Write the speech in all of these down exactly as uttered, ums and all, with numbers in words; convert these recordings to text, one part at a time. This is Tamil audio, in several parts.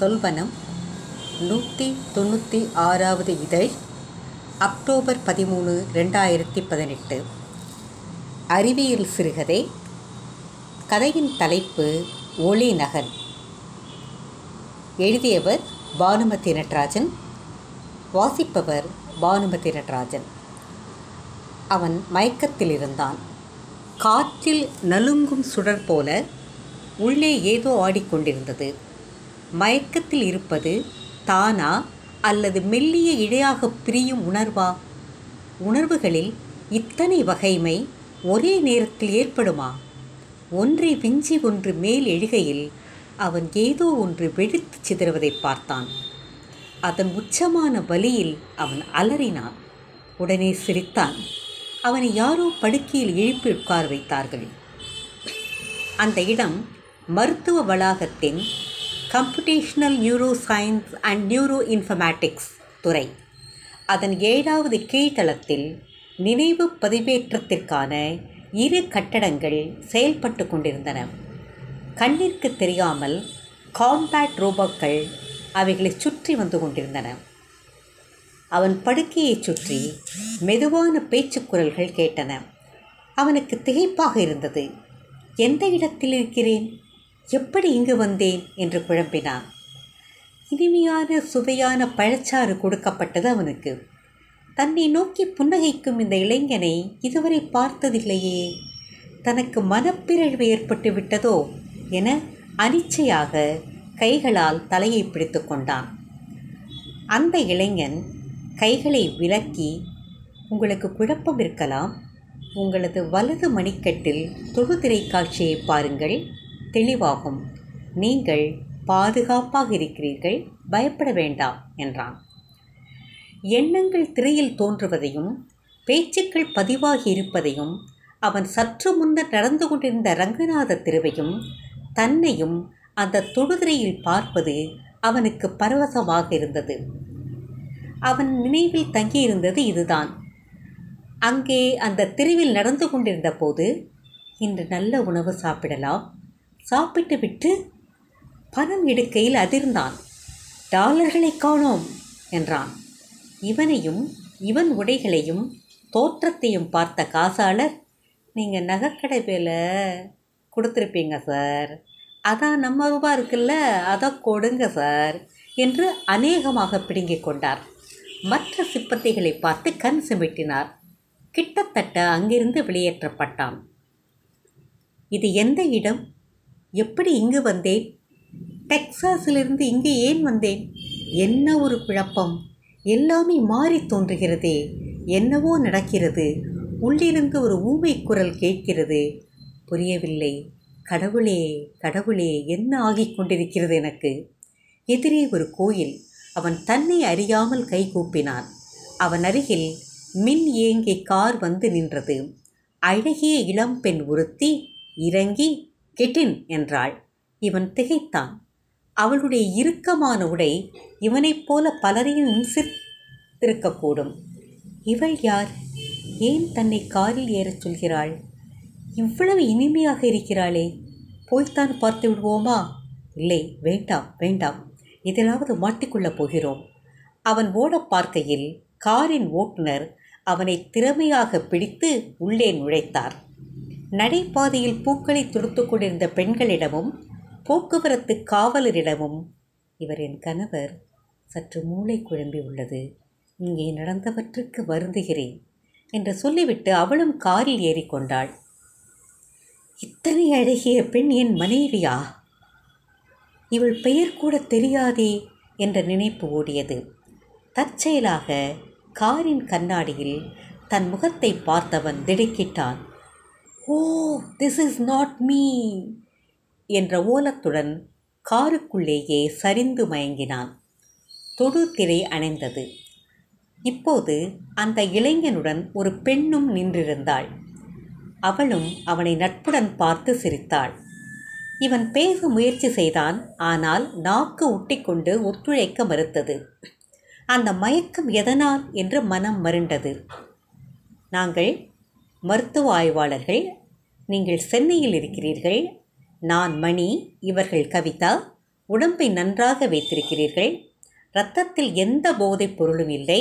சொல்வனம் நூற்றி தொண்ணூற்றி ஆறாவது இதழ் அக்டோபர் பதிமூணு ரெண்டாயிரத்தி பதினெட்டு. அறிவியல் சிறுகதை. கதையின் தலைப்பு ஒளி நகன். எழுதியவர் பானுமதி நடராஜன். வாசிப்பவர் பானுமதி நடராஜன். அவன் மயக்கத்தில் இருந்தான். காற்றில் நலுங்கும் சுடர் போல உள்ளே ஏதோ ஆடிக்கொண்டிருந்தது. மயக்கத்தில் இருப்பது தானா அல்லது மெல்லிய இழையாக பிரியும் உணர்வா? உணர்வுகளில் இத்தனை வகைமை ஒரே நேரத்தில் ஏற்படுமா? ஒன்றை விஞ்சி ஒன்று மேல் எழுகையில் அவன் ஏதோ ஒன்று வெடித்து சிதறுவதை பார்த்தான். அதன் உச்சமான வலியில் அவன் அலறினான். உடனே சிரித்தான். அவனை யாரோ படுக்கையில் எழுப்பி உட்கார வைத்தார்கள். அந்த இடம் மருத்துவ வளாகத்தின் computational neuroscience and neuroinformatics துறை. அதன் ஏழாவது கீழ்தளத்தில் நினைவு பதிவேற்றத்திற்கான இரு கட்டடங்கள் செயல்பட்டு கொண்டிருந்தன. கண்ணிற்கு தெரியாமல் காம்பேட் ரோபோக்கள் அவைகளை சுற்றி வந்து கொண்டிருந்தன. அவன் படுக்கையை சுற்றி மெதுவான பேச்சுக்குரல்கள் கேட்டன. அவனுக்கு திகைப்பாக இருந்தது. எந்த இடத்தில் இருக்கிறேன்? எப்படி இங்கு வந்தேன் என்று குழம்பினான். இனிமையான சுவையான பழச்சாறு கொடுக்கப்பட்டது அவனுக்கு. தன்னை நோக்கி புன்னகைக்கும் இந்த இளைஞனை இதுவரை பார்த்ததில்லையே. தனக்கு மனப்பிறழ்வு ஏற்பட்டு விட்டதோ என அனிச்சையாக கைகளால் தலையை பிடித்து கொண்டான். அந்த இளைஞன் கைகளை விலக்கி, உங்களுக்கு குழப்பம் இருக்கலாம், உங்களது வலது மணிக்கட்டில் தொழுதிரை காட்சியை பாருங்கள், தெளிவாகும், நீங்கள் பாதுகாப்பாக இருக்கிறீர்கள், பயப்பட வேண்டாம் என்றான். எண்ணங்கள் திரையில் தோன்றுவதையும் பேச்சுக்கள் பதிவாகி இருப்பதையும் அவன் சற்று முன்னர் நடந்து கொண்டிருந்த ரங்கநாத திருவையும் தன்னையும் அந்த தொழுதிரையில் பார்ப்பது அவனுக்கு பரவசமாக இருந்தது. அவன் நினைவில் தங்கியிருந்தது இதுதான். அங்கே அந்த தெருவில் நடந்து கொண்டிருந்த போது இன்று நல்ல உணவு சாப்பிடலாம், சாப்பிட்டு விட்டு பணம் எடுக்கையில் அதிர்ந்தான். டாலர்களை காணோம் என்றான். இவனையும் இவன் உடைகளையும் தோற்றத்தையும் பார்த்த காசாளர், நீங்கள் நகைக்கடை வேலை கொடுத்துருப்பீங்க சார், அதான் நம்ம ரூபா இருக்குல்ல, அதை கொடுங்க சார் என்று அநேகமாக பிடுங்கிக் கொண்டார். மற்ற சிப்பந்திகளை பார்த்து கண் சிமிட்டினார். கிட்டத்தட்ட அங்கிருந்து வெளியேற்றப்பட்டான். இது எந்த இடம்? எப்படி இங்கு வந்தேன்? டெக்சாஸிலிருந்து இங்கு ஏன் வந்தேன்? என்ன ஒரு குழப்பம்! எல்லாமே மாறி தோன்றுகிறதே. என்னவோ நடக்கிறது. உள்ளிருந்து ஒரு ஊமை குரல் கேட்கிறது. புரியவில்லை. கடவுளே, கடவுளே, என்ன ஆகிக் கொண்டிருக்கிறது எனக்கு? எதிரே ஒரு கோயில். அவன் தன்னை அறியாமல் கை கூப்பினான். அவன் அருகில் மின் ஏங்கி கார் வந்து நின்றது. அழகிய இளம்பெண் ஒருத்தி இறங்கி கெட்டின் என்றாள். இவன் திகைத்தான். அவளுடைய இறுக்கமான உடை இவனைப் போல பலரையும் இன்சித்திருக்கக்கூடும். இவள் யார்? ஏன் தன்னை காரில் ஏறச் சொல்கிறாள்? இவ்வளவு இனிமையாக இருக்கிறாளே, போய்த்தான் பார்த்து விடுவோமா? இல்லை, வேண்டாம் வேண்டாம், எதிலாவது மாட்டிக்கொள்ளப் போகிறோம். அவன் ஓட பார்க்கையில் காரின் ஓட்டுநர் அவனை திறமையாக பிடித்து உள்ளே நுழைத்தார். நடைபாதையில் பூக்களை துடுத்து கொண்டிருந்த பெண்களிடமும் போக்குவரத்து காவலரிடமும், இவர் என் கணவர், சற்று மூளை குழம்பி உள்ளது, இங்கே நடந்தவற்றுக்கு வருந்துகிறேன் என்று சொல்லிவிட்டு அவளும் காரில் ஏறிக்கொண்டாள். இத்தனை அழகிய பெண் என் மனைவியா? இவள் பெயர் கூட தெரியாதே என்ற நினைப்பு ஓடியது. தற்செயலாக காரின் கண்ணாடியில் தன் முகத்தை பார்த்தவன் திடுக்கிட்டான். Oh, this is not me என்ற ஓலத்துடன் காருக்குள்ளேயே சரிந்து மயங்கினான். தொடு திரை அணைந்தது. இப்போது அந்த இளைஞனுடன் ஒரு பெண்ணும் நின்றிருந்தாள். அவளும் அவனை நட்புடன் பார்த்து சிரித்தாள். இவன் பேச முயற்சி செய்தான். ஆனால் நாக்கு ஒட்டிக்கொண்டு ஒத்துழைக்க மறுத்தது. அந்த மயக்கம் எதனால் என்று மனம் மருண்டது. நாங்கள் மருத்துவ ஆய்வாளர்கள், நீங்கள் சென்னையில் இருக்கிறீர்கள், நான் மணி, இவர்கள் கவிதா, உடம்பை நன்றாக வைத்திருக்கிறீர்கள். இரத்தத்தில் எந்த போதைப் பொருளும் இல்லை.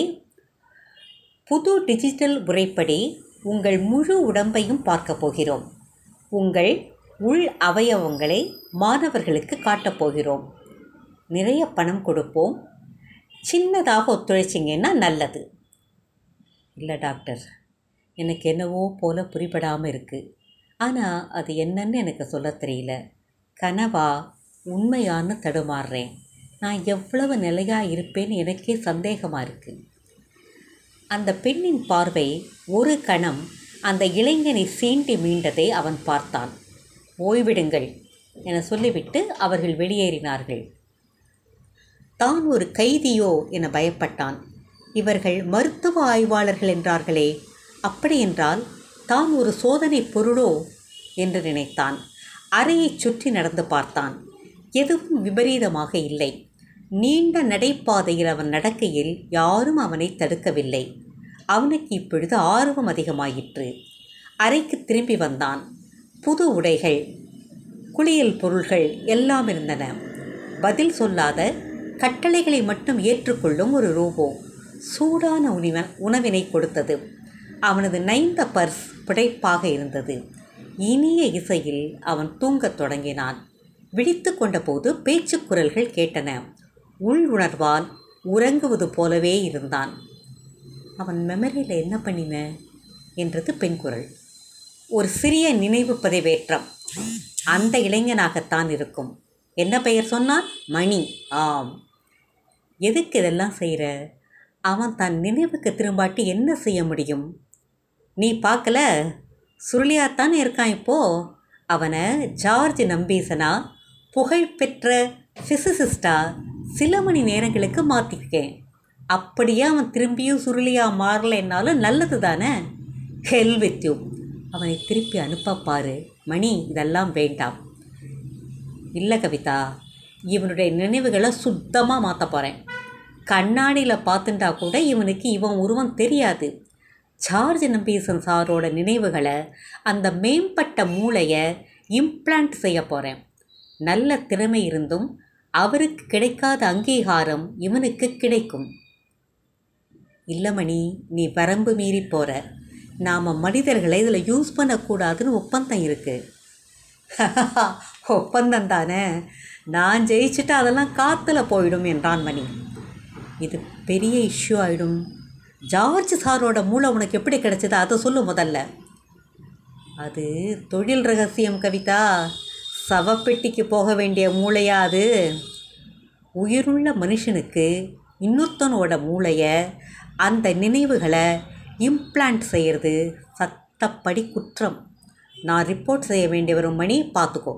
புது டிஜிட்டல் முறைப்படி உங்கள் முழு உடம்பையும் பார்க்க போகிறோம். உங்கள் உள் அவயவங்களை மாணவர்களுக்கு காட்டப் போகிறோம். நிறைய பணம் கொடுப்போம். சின்னதாக ஒத்துழைச்சிங்கன்னா நல்லது. இல்லை டாக்டர், எனக்கு என்னவோ போல புரிபடாமல் இருக்குது. ஆனால் அது என்னன்னு எனக்கு சொல்ல தெரியல. கனவா உண்மையான்னு தடுமாறுறேன். நான் எவ்வளவு நிலையாக இருப்பேன்னு எனக்கே சந்தேகமாக இருக்குது. அந்த பெண்ணின் பார்வை ஒரு கணம் அந்த இளைஞனை சீண்டி மீண்டதை அவன் பார்த்தான். ஓய்விடுங்கள் என சொல்லிவிட்டு அவர்கள் வெளியேறினார்கள். தான் ஒரு கைதியோ என பயப்பட்டான். இவர்கள் மருத்துவ ஆய்வாளர்கள் என்றார்களே, அப்படியென்றால் தான் ஒரு சோதனை பொருளோ என்று நினைத்தான். அறையை சுற்றி நடந்து பார்த்தான். எதுவும் விபரீதமாக இல்லை. நீண்ட நடைபாதையில் அவன் நடக்கையில் யாரும் அவனை தடுக்கவில்லை. அவனுக்கு இப்பொழுது ஆர்வம் அதிகமாயிற்று. அறைக்கு திரும்பி வந்தான். புது உடைகள், குளியல் பொருள்கள் எல்லாம் இருந்தன. பதில் சொல்லாத, கட்டளைகளை மட்டும் ஏற்றுக்கொள்ளும் ஒரு ரோபோ சூடான உணவ உணவினை கொடுத்தது. அவனது நைந்த பர்ஸ் பிடைப்பாக இருந்தது. இனிய இசையில் அவன் தூங்கத் தொடங்கினான். விழித்து கொண்டபோது பேச்சு குரல்கள் கேட்டன. உள் உணர்வால் உறங்குவது போலவே இருந்தான். அவன் மெமரியில் என்ன பண்ணின என்றது பெண் குரல். ஒரு சிறிய நினைவு பதிவேற்றம். அந்த இளைஞனாகத்தான் இருக்கும். என்ன பெயர் சொன்னான்? மணி. ஆம். எதுக்கு இதெல்லாம் செய்கிற? அவன் தன் நினைவுக்கு திரும்பாட்டி என்ன செய்ய முடியும்? நீ பார்க்கல, சுருளியாகத்தானே இருக்கான் இப்போது. அவனை ஜார்ஜ் நம்பீசனா புகழ்பெற்ற ஃபிசிசிஸ்டாக சில மணி நேரங்களுக்கு மாற்றிருக்கேன். அப்படியே அவன் திரும்பியும் சுருளியாக மாறலைன்னாலும் நல்லது தானே. Hell with you. அவனை திருப்பி அனுப்ப பாரு. மணி, இதெல்லாம் வேண்டாம். இல்லை கவிதா, இவனுடைய நினைவுகளை சுத்தமாக மாற்ற போகிறேன். கண்ணாடியில் பார்த்துட்டா கூட இவனுக்கு இவன் உருவம் தெரியாது. ஜார்ஜ் நம்பீசன் சாரோட நினைவுகளை அந்த மேம்பட்ட மூளையை இம்ப்ளான்ட் செய்ய போகிறேன். நல்ல திறமை இருந்தும் அவருக்கு கிடைக்காத அங்கீகாரம் இவனுக்கு கிடைக்கும். இல்லை மணி, நீ வரம்பு மீறி போகிற. நாம் மனிதர்களை இதில் யூஸ் பண்ணக்கூடாதுன்னு ஒப்பந்தம் இருக்குது. ஒப்பந்தம் தானே. நான் ஜெயிச்சுட்டு அதெல்லாம் காற்றுல போயிடும் என்றான் மணி. இது பெரிய இஷ்யூ ஆகிடும். ஜார்ஜ் சாரோட மூளை உனக்கு எப்படி கிடைச்சது? அதை சொல்லு முதல்ல. அது தொழில் ரகசியம் கவிதா. சவப்பெட்டிக்கு போக வேண்டிய மூளையா அது? உயிருள்ள மனுஷனுக்கு இன்னொருத்தனோட மூளையை, அந்த நினைவுகளை இம்ப்ளான்ட் செய்கிறது சட்டப்படி குற்றம். நான் ரிப்போர்ட் செய்ய வேண்டியவரும் மணி, பார்த்துக்கோ.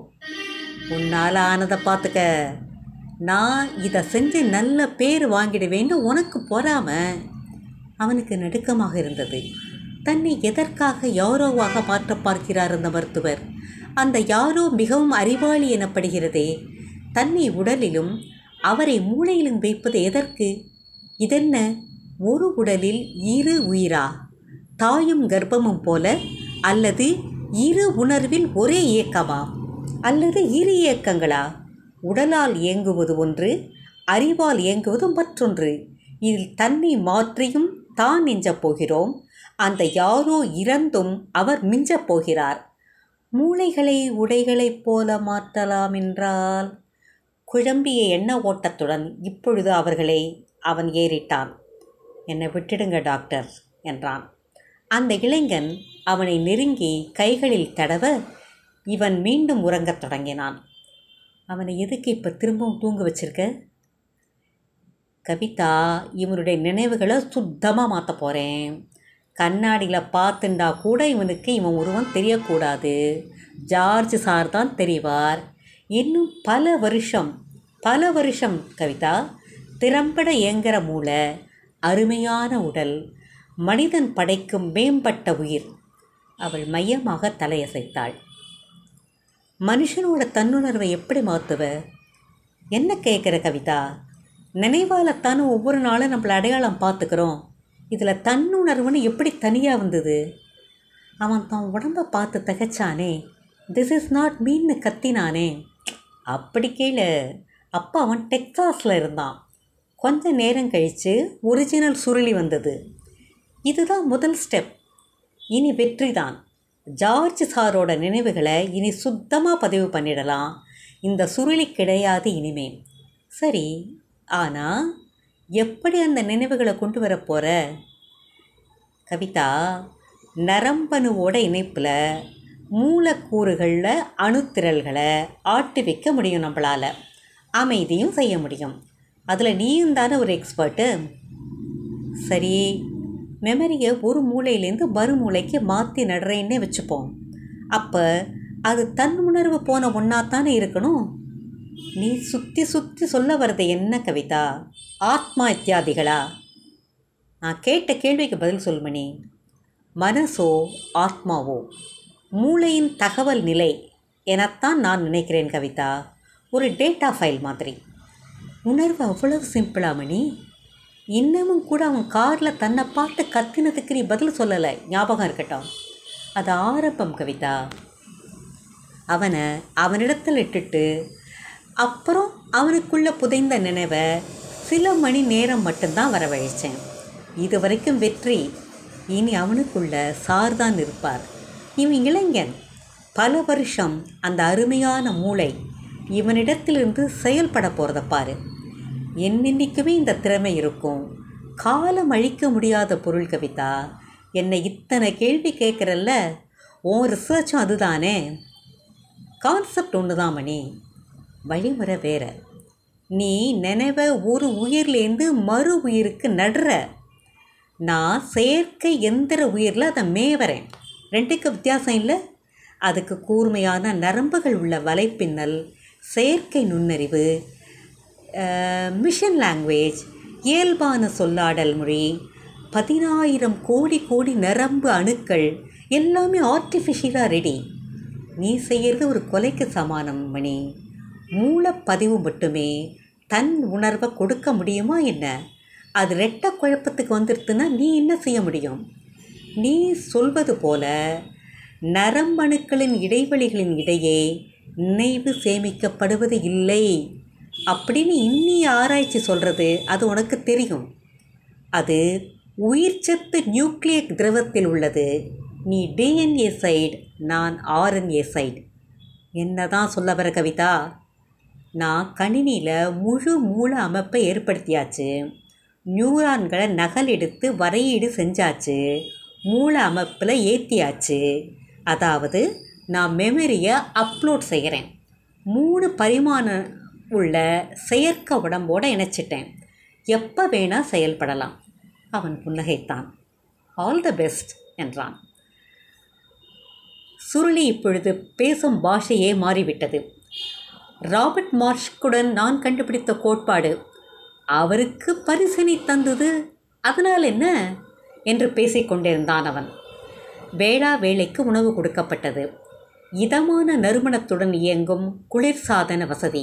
உன்னால் ஆனதை பார்த்துக்க. நான் இதை செஞ்சு நல்ல பேர் வாங்கிடுவேன்னு உனக்கு பொறாமல். அவனுக்கு நடுக்கமாக இருந்தது. தன்னை எதற்காக யாரோவாக மாற்ற பார்க்கிறார் அந்த மருத்துவர்? அந்த யாரோ மிகவும் அறிவாளி எனப்படுகிறதே. தன்னை உடலிலும் அவரை மூளையிலும் வைப்பது எதற்கு? இதென்ன, ஒரு உடலில் இரு உயிரா? தாயும் கர்ப்பமும் போல? அல்லது இரு உணர்வில் ஒரே இயக்கமா? அல்லது இரு இயக்கங்களா? உடலால் இயங்குவது ஒன்று, அறிவால் இயங்குவது மற்றொன்று. இதில் தன்னை மாற்றியும் தான் மிஞ்சப் போகிறோம். அந்த யாரோ இறந்தும் அவர் மிஞ்சப் போகிறார். மூளைகளை உடைகளைப் போல மாற்றலாம் என்றால் குழம்பிய எண்ண ஓட்டத்துடன் இப்பொழுது அவர்களை அவன் ஏறிட்டான். என்னை விட்டுடுங்க டாக்டர் என்றான். அந்த இளைஞன் அவனை நெருங்கி கைகளில் தடவ இவன் மீண்டும் உறங்கத் தொடங்கினான். அவனை எதுக்கு இப்போ திரும்பவும் தூங்க வச்சிருக்க? கவிதா, இவனுடைய நினைவுகளை சுத்தமாக மாற்ற போகிறேன். கண்ணாடியில் பார்த்துண்டா கூட இவனுக்கு இவன் உருவம் தெரியக்கூடாது. ஜார்ஜ் சார் தான் தெரிவார். இன்னும் பல வருஷம் பல வருஷம் கவிதா. திறம்பட இயங்குகிற மூளை, அருமையான உடல், மனிதன் படைக்கும் மேம்பட்ட உயிர். அவள் மையமாக தலையசைத்தாள். மனுஷனோட தன்னுணர்வை எப்படி மாற்றுவ? என்ன கேட்குற கவிதா? நினைவால்தானே ஒவ்வொரு நாளும் நம்மளை அடையாளம் பார்த்துக்கிறோம். இதில் தன்னுணர்வுன்னு எப்படி தனியாக வந்தது? அவன் தான் உடம்பை பார்த்து தகைச்சானே, திஸ் இஸ் நாட் மீன்னு கத்தினானே. அப்படி கேளு, அப்போ அவன் டெக்சாஸில் இருந்தான். கொஞ்ச நேரம் கழித்து ஒரிஜினல் சுருளி வந்தது. இதுதான் முதல் ஸ்டெப். இனி வெற்றிதான். ஜார்ஜ் சாரோட நினைவுகளை இனி சுத்தமாக பதிவு பண்ணிடலாம். இந்த சுருளி கிடையாது இனிமேல். சரி, ஆனால் எப்படி அந்த நினைவுகளை கொண்டு வர போகிற? கவிதா, நரம்பணுவோட இணைப்பில் மூலக்கூறுகளில் அணுத்திரல்களை ஆட்டி வைக்க முடியும் நம்மளால். அமைதியும் செய்ய முடியும். அதில் நீயும் தானே ஒரு எக்ஸ்பர்ட்டு. சரி, மெமரியை ஒரு மூளையிலேருந்து மறுமூளைக்கு மாற்றி நடுறேன்னே வச்சுப்போம். அப்போ அது தன் உணர்வு போன ஒன்றாத்தானே இருக்கணும். நீ சுற்றி சுற்றி சொல்ல வர்றது என்ன கவிதா? ஆத்மா இத்தியாதிகளா? நான் கேட்ட கேள்விக்கு பதில் சொல்மணி. மனசோ ஆத்மாவோ மூளையின் தகவல் நிலை எனத்தான் நான் நினைக்கிறேன் கவிதா. ஒரு டேட்டா ஃபைல் மாதிரி. உணர்வு அவ்வளவு சிம்பிளா மணி? இன்னமும் கூட அவன் காரில் தன்னை பார்த்து கத்தினத்துக்கு நீ பதில் சொல்லலை. ஞாபகம் இருக்கட்டும். அது ஆரம்பம் கவிதா. அவனை அவனிடத்தில் இட்டுட்டு அப்புறம் அவனுக்குள்ளே புதைந்த நினைவை சில மணி நேரம் மட்டும்தான் வரவழைச்சேன். இது வரைக்கும் வெற்றி. இனி அவனுக்குள்ள சார்தான் இருப்பார். இவன் இளைஞன். பல வருஷம் அந்த அருமையான மூளை இவனிடத்திலிருந்து செயல்பட போகிறத பாரு. என்னென்னைக்குமே இந்த திறமை இருக்கும். காலம் அழிக்க முடியாத பொருள் கவிதா. என்னை இத்தனை கேள்வி கேட்குறல்ல, உன் ரிசர்ச்சும் அதுதானே. கான்செப்ட் ஒன்று தான் மணி, வழிமுறை வேறு. நீ நினைவை ஒரு உயிர்லேருந்து மறு உயிருக்கு நடுற. நான் செயற்கை எந்திர உயிரில் அதை மேவறேன். ரெண்டுக்கு வித்தியாசம் இல்லை. அதுக்கு கூர்மையான நரம்புகள் உள்ள வலைப்பின்னல், செயற்கை நுண்ணறிவு, மிஷன் லாங்குவேஜ், இயல்பான சொல்லாடல் மொழி, பதினாயிரம் கோடி கோடி நரம்பு அணுக்கள் எல்லாமே ஆர்டிஃபிஷியலாக ரெடி. நீ செய்கிறது ஒரு கொலைக்கு சமானம் மணி. மூலப்பதிவு மட்டுமே தன் உணர்வை கொடுக்க முடியுமா என்ன? அது ரெட்ட குழப்பத்துக்கு வந்துடுதுன்னா நீ என்ன செய்ய முடியும்? நீ சொல்வது போல நரம்பணுக்களின் இடைவெளிகளின் இடையே நினைவு சேமிக்கப்படுவது இல்லை அப்படின்னு இன்னி ஆராய்ச்சி சொல்கிறது. அது உனக்கு தெரியும். அது உயிர்ச்சத்து நியூக்ளியக் திரவத்தில் உள்ளது. நீ டிஎன்ஏ சைடு, நான் ஆர்என்ஏ சைடு. என்ன தான் சொல்ல வர கவிதா? நான் கணினியில் முழு மூல அமைப்பை ஏற்படுத்தியாச்சு. நியூரான்களை நகல் எடுத்து வரையீடு செஞ்சாச்சு. மூல அமைப்பில் ஏற்றியாச்சு. அதாவது நான் மெமரியை அப்லோட் செய்கிறேன். மூணு பரிமாண உள்ள செயற்கை உடம்போடு இணைச்சிட்டேன். எப்போ வேணால் செயல்படலாம். அவன் புன்னகைத்தான். ஆல் த பெஸ்ட் என்றான். சுருளி இப்பொழுது பேசும் பாஷையே மாறிவிட்டது. ராபர்ட் மார்ஷ்குடன் நான் கண்டுபிடித்த கோட்பாடு அவருக்கு பரிசனை தந்தது. அதனால் என்ன என்று பேசிக்கொண்டிருந்தான் அவன். வேளா வேலைக்கு உணவு கொடுக்கப்பட்டது. இதமான நறுமணத்துடன் இயங்கும் குளிர்சாதன வசதி,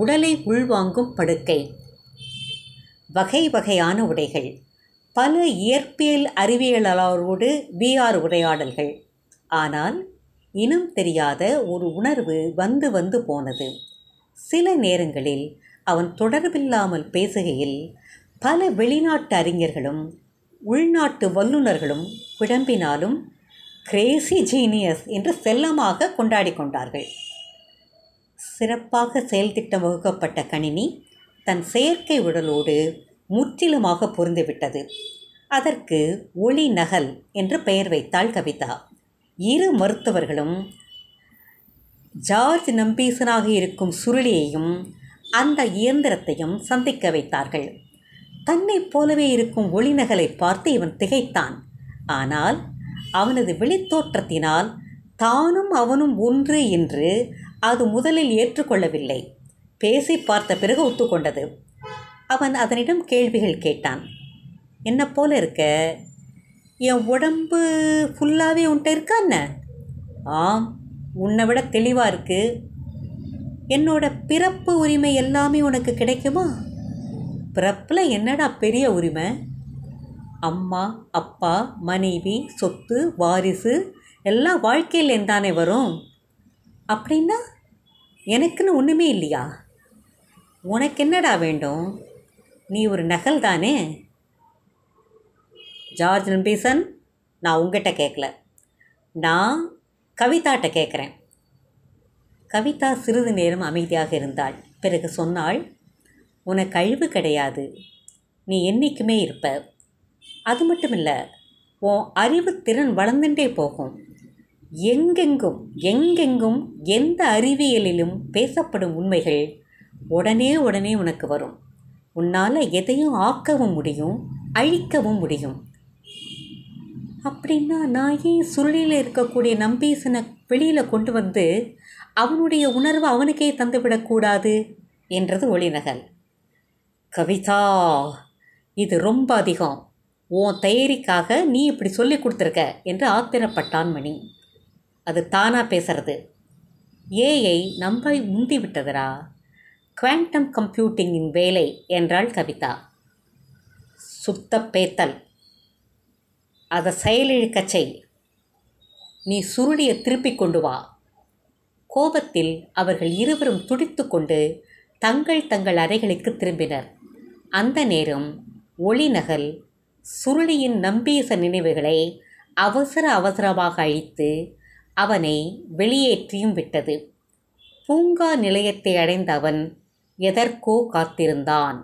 உடலை உள்வாங்கும் படுக்கை, வகை வகையான உடைகள், பல இயற்பியல் அறிவியலாளரோடு விஆர் உரையாடல்கள். ஆனால் இனம் தெரியாத ஒரு உணர்வு வந்து வந்து போனது. சில நேரங்களில் அவன் தொடர்பில்லாமல் பேசுகையில் பல வெளிநாட்டு அறிஞர்களும் உள்நாட்டு வல்லுநர்களும் விளம்பினாலும் கிரேசி ஜீனியஸ் என்று செல்லமாக கொண்டாடி கொண்டார்கள். சிறப்பாக செயல்திட்டம் வகுக்கப்பட்ட கணினி தன் செயற்கை உடலோடு முற்றிலுமாக பொருந்துவிட்டது. அதற்கு ஒளி நகல் என்று பெயர் வைத்தாள் கவிதா. இரு மருத்துவர்களும் ஜார்ஜ் நம்பீசனாக இருக்கும் சுருளியையும் அந்த இயந்திரத்தையும் சந்திக்க வைத்தார்கள். தன்னைப் போலவே இருக்கும் ஒளிநகலை பார்த்து இவன் திகைத்தான். ஆனால் அவனது வெளித்தோற்றத்தினால் தானும் அவனும் ஒன்று என்று அது முதலில் ஏற்றுக்கொள்ளவில்லை. பேசி பார்த்த பிறகு ஒத்துக்கொண்டது. அவன் அதனிடம் கேள்விகள் கேட்டான். என்ன போல இருக்க? என் உடம்பு ஃபுல்லாகவே உன்ட்ட இருக்கா என்ன? ஆம், உன்னை விட தெளிவாக இருக்குது. என்னோட பிறப்பு உரிமை எல்லாமே உனக்கு கிடைக்குமா? பிறப்பில் என்னடா பெரிய உரிமை? அம்மா, அப்பா, மனைவி, சொத்து, வாரிசு எல்லாம் வாழ்க்கையில் தானே வரும். அப்படின்னா எனக்குன்னு ஒன்றுமே இல்லையா? உனக்கு என்னடா வேண்டும்? நீ ஒரு நகல் தானே. ஜார்ஜ் நம்பீசன், நான் உங்கள்கிட்ட கேட்கல, நான் கவிதாட்ட கேட்குறேன். கவிதா சிறிது நேரம் அமைதியாக இருந்தாள். பிறகு சொன்னாள், உனக்கு அழிவு கிடையாது, நீ என்றைக்குமே இருப்ப. அது மட்டும் இல்லை, உன் அறிவுத்திறன் வளர்ந்துட்டே போகும். எங்கெங்கும் எங்கெங்கும் எந்த அறிவியலிலும் பேசப்படும் உண்மைகள் உடனே உடனே உனக்கு வரும். உன்னால் எதையும் ஆக்கவும் முடியும், அழிக்கவும் முடியும். அப்படின்னா நான் ஏன் சுருளில் இருக்கக்கூடிய நம்பீசனை வெளியில் கொண்டு வந்து அவனுடைய உணர்வை அவனுக்கே தந்துவிடக்கூடாது என்றது ஒளிநகல். கவிதா, இது ரொம்ப அதிகம், உன் தயாரிக்காக நீ இப்படி சொல்லி கொடுத்துருக்க என்று ஆத்திரப்பட்டான் மணி. அது தானாக பேசுறது. ஏஐ நம்ப முந்தி விட்டதரா, குவாண்டம் கம்ப்யூட்டிங்கின் வேலை என்றாள் கவிதா. சுத்த பேத்தல், அதை செயலிழக்கச் செய், நீ சுருளியை திருப்பி கொண்டு வா. கோபத்தில் அவர்கள் இருவரும் துடித்து கொண்டு தங்கள் தங்கள் அறைகளுக்கு திரும்பினர். அந்த நேரம் ஒளிநகல் சுருளியின் நம்பீச நினைவுகளை அவசர அவசரமாக அழித்து அவனை வெளியேற்றியும் விட்டது. பூங்கா நிலையத்தை அடைந்த அவன் எதற்கோ காத்திருந்தான்.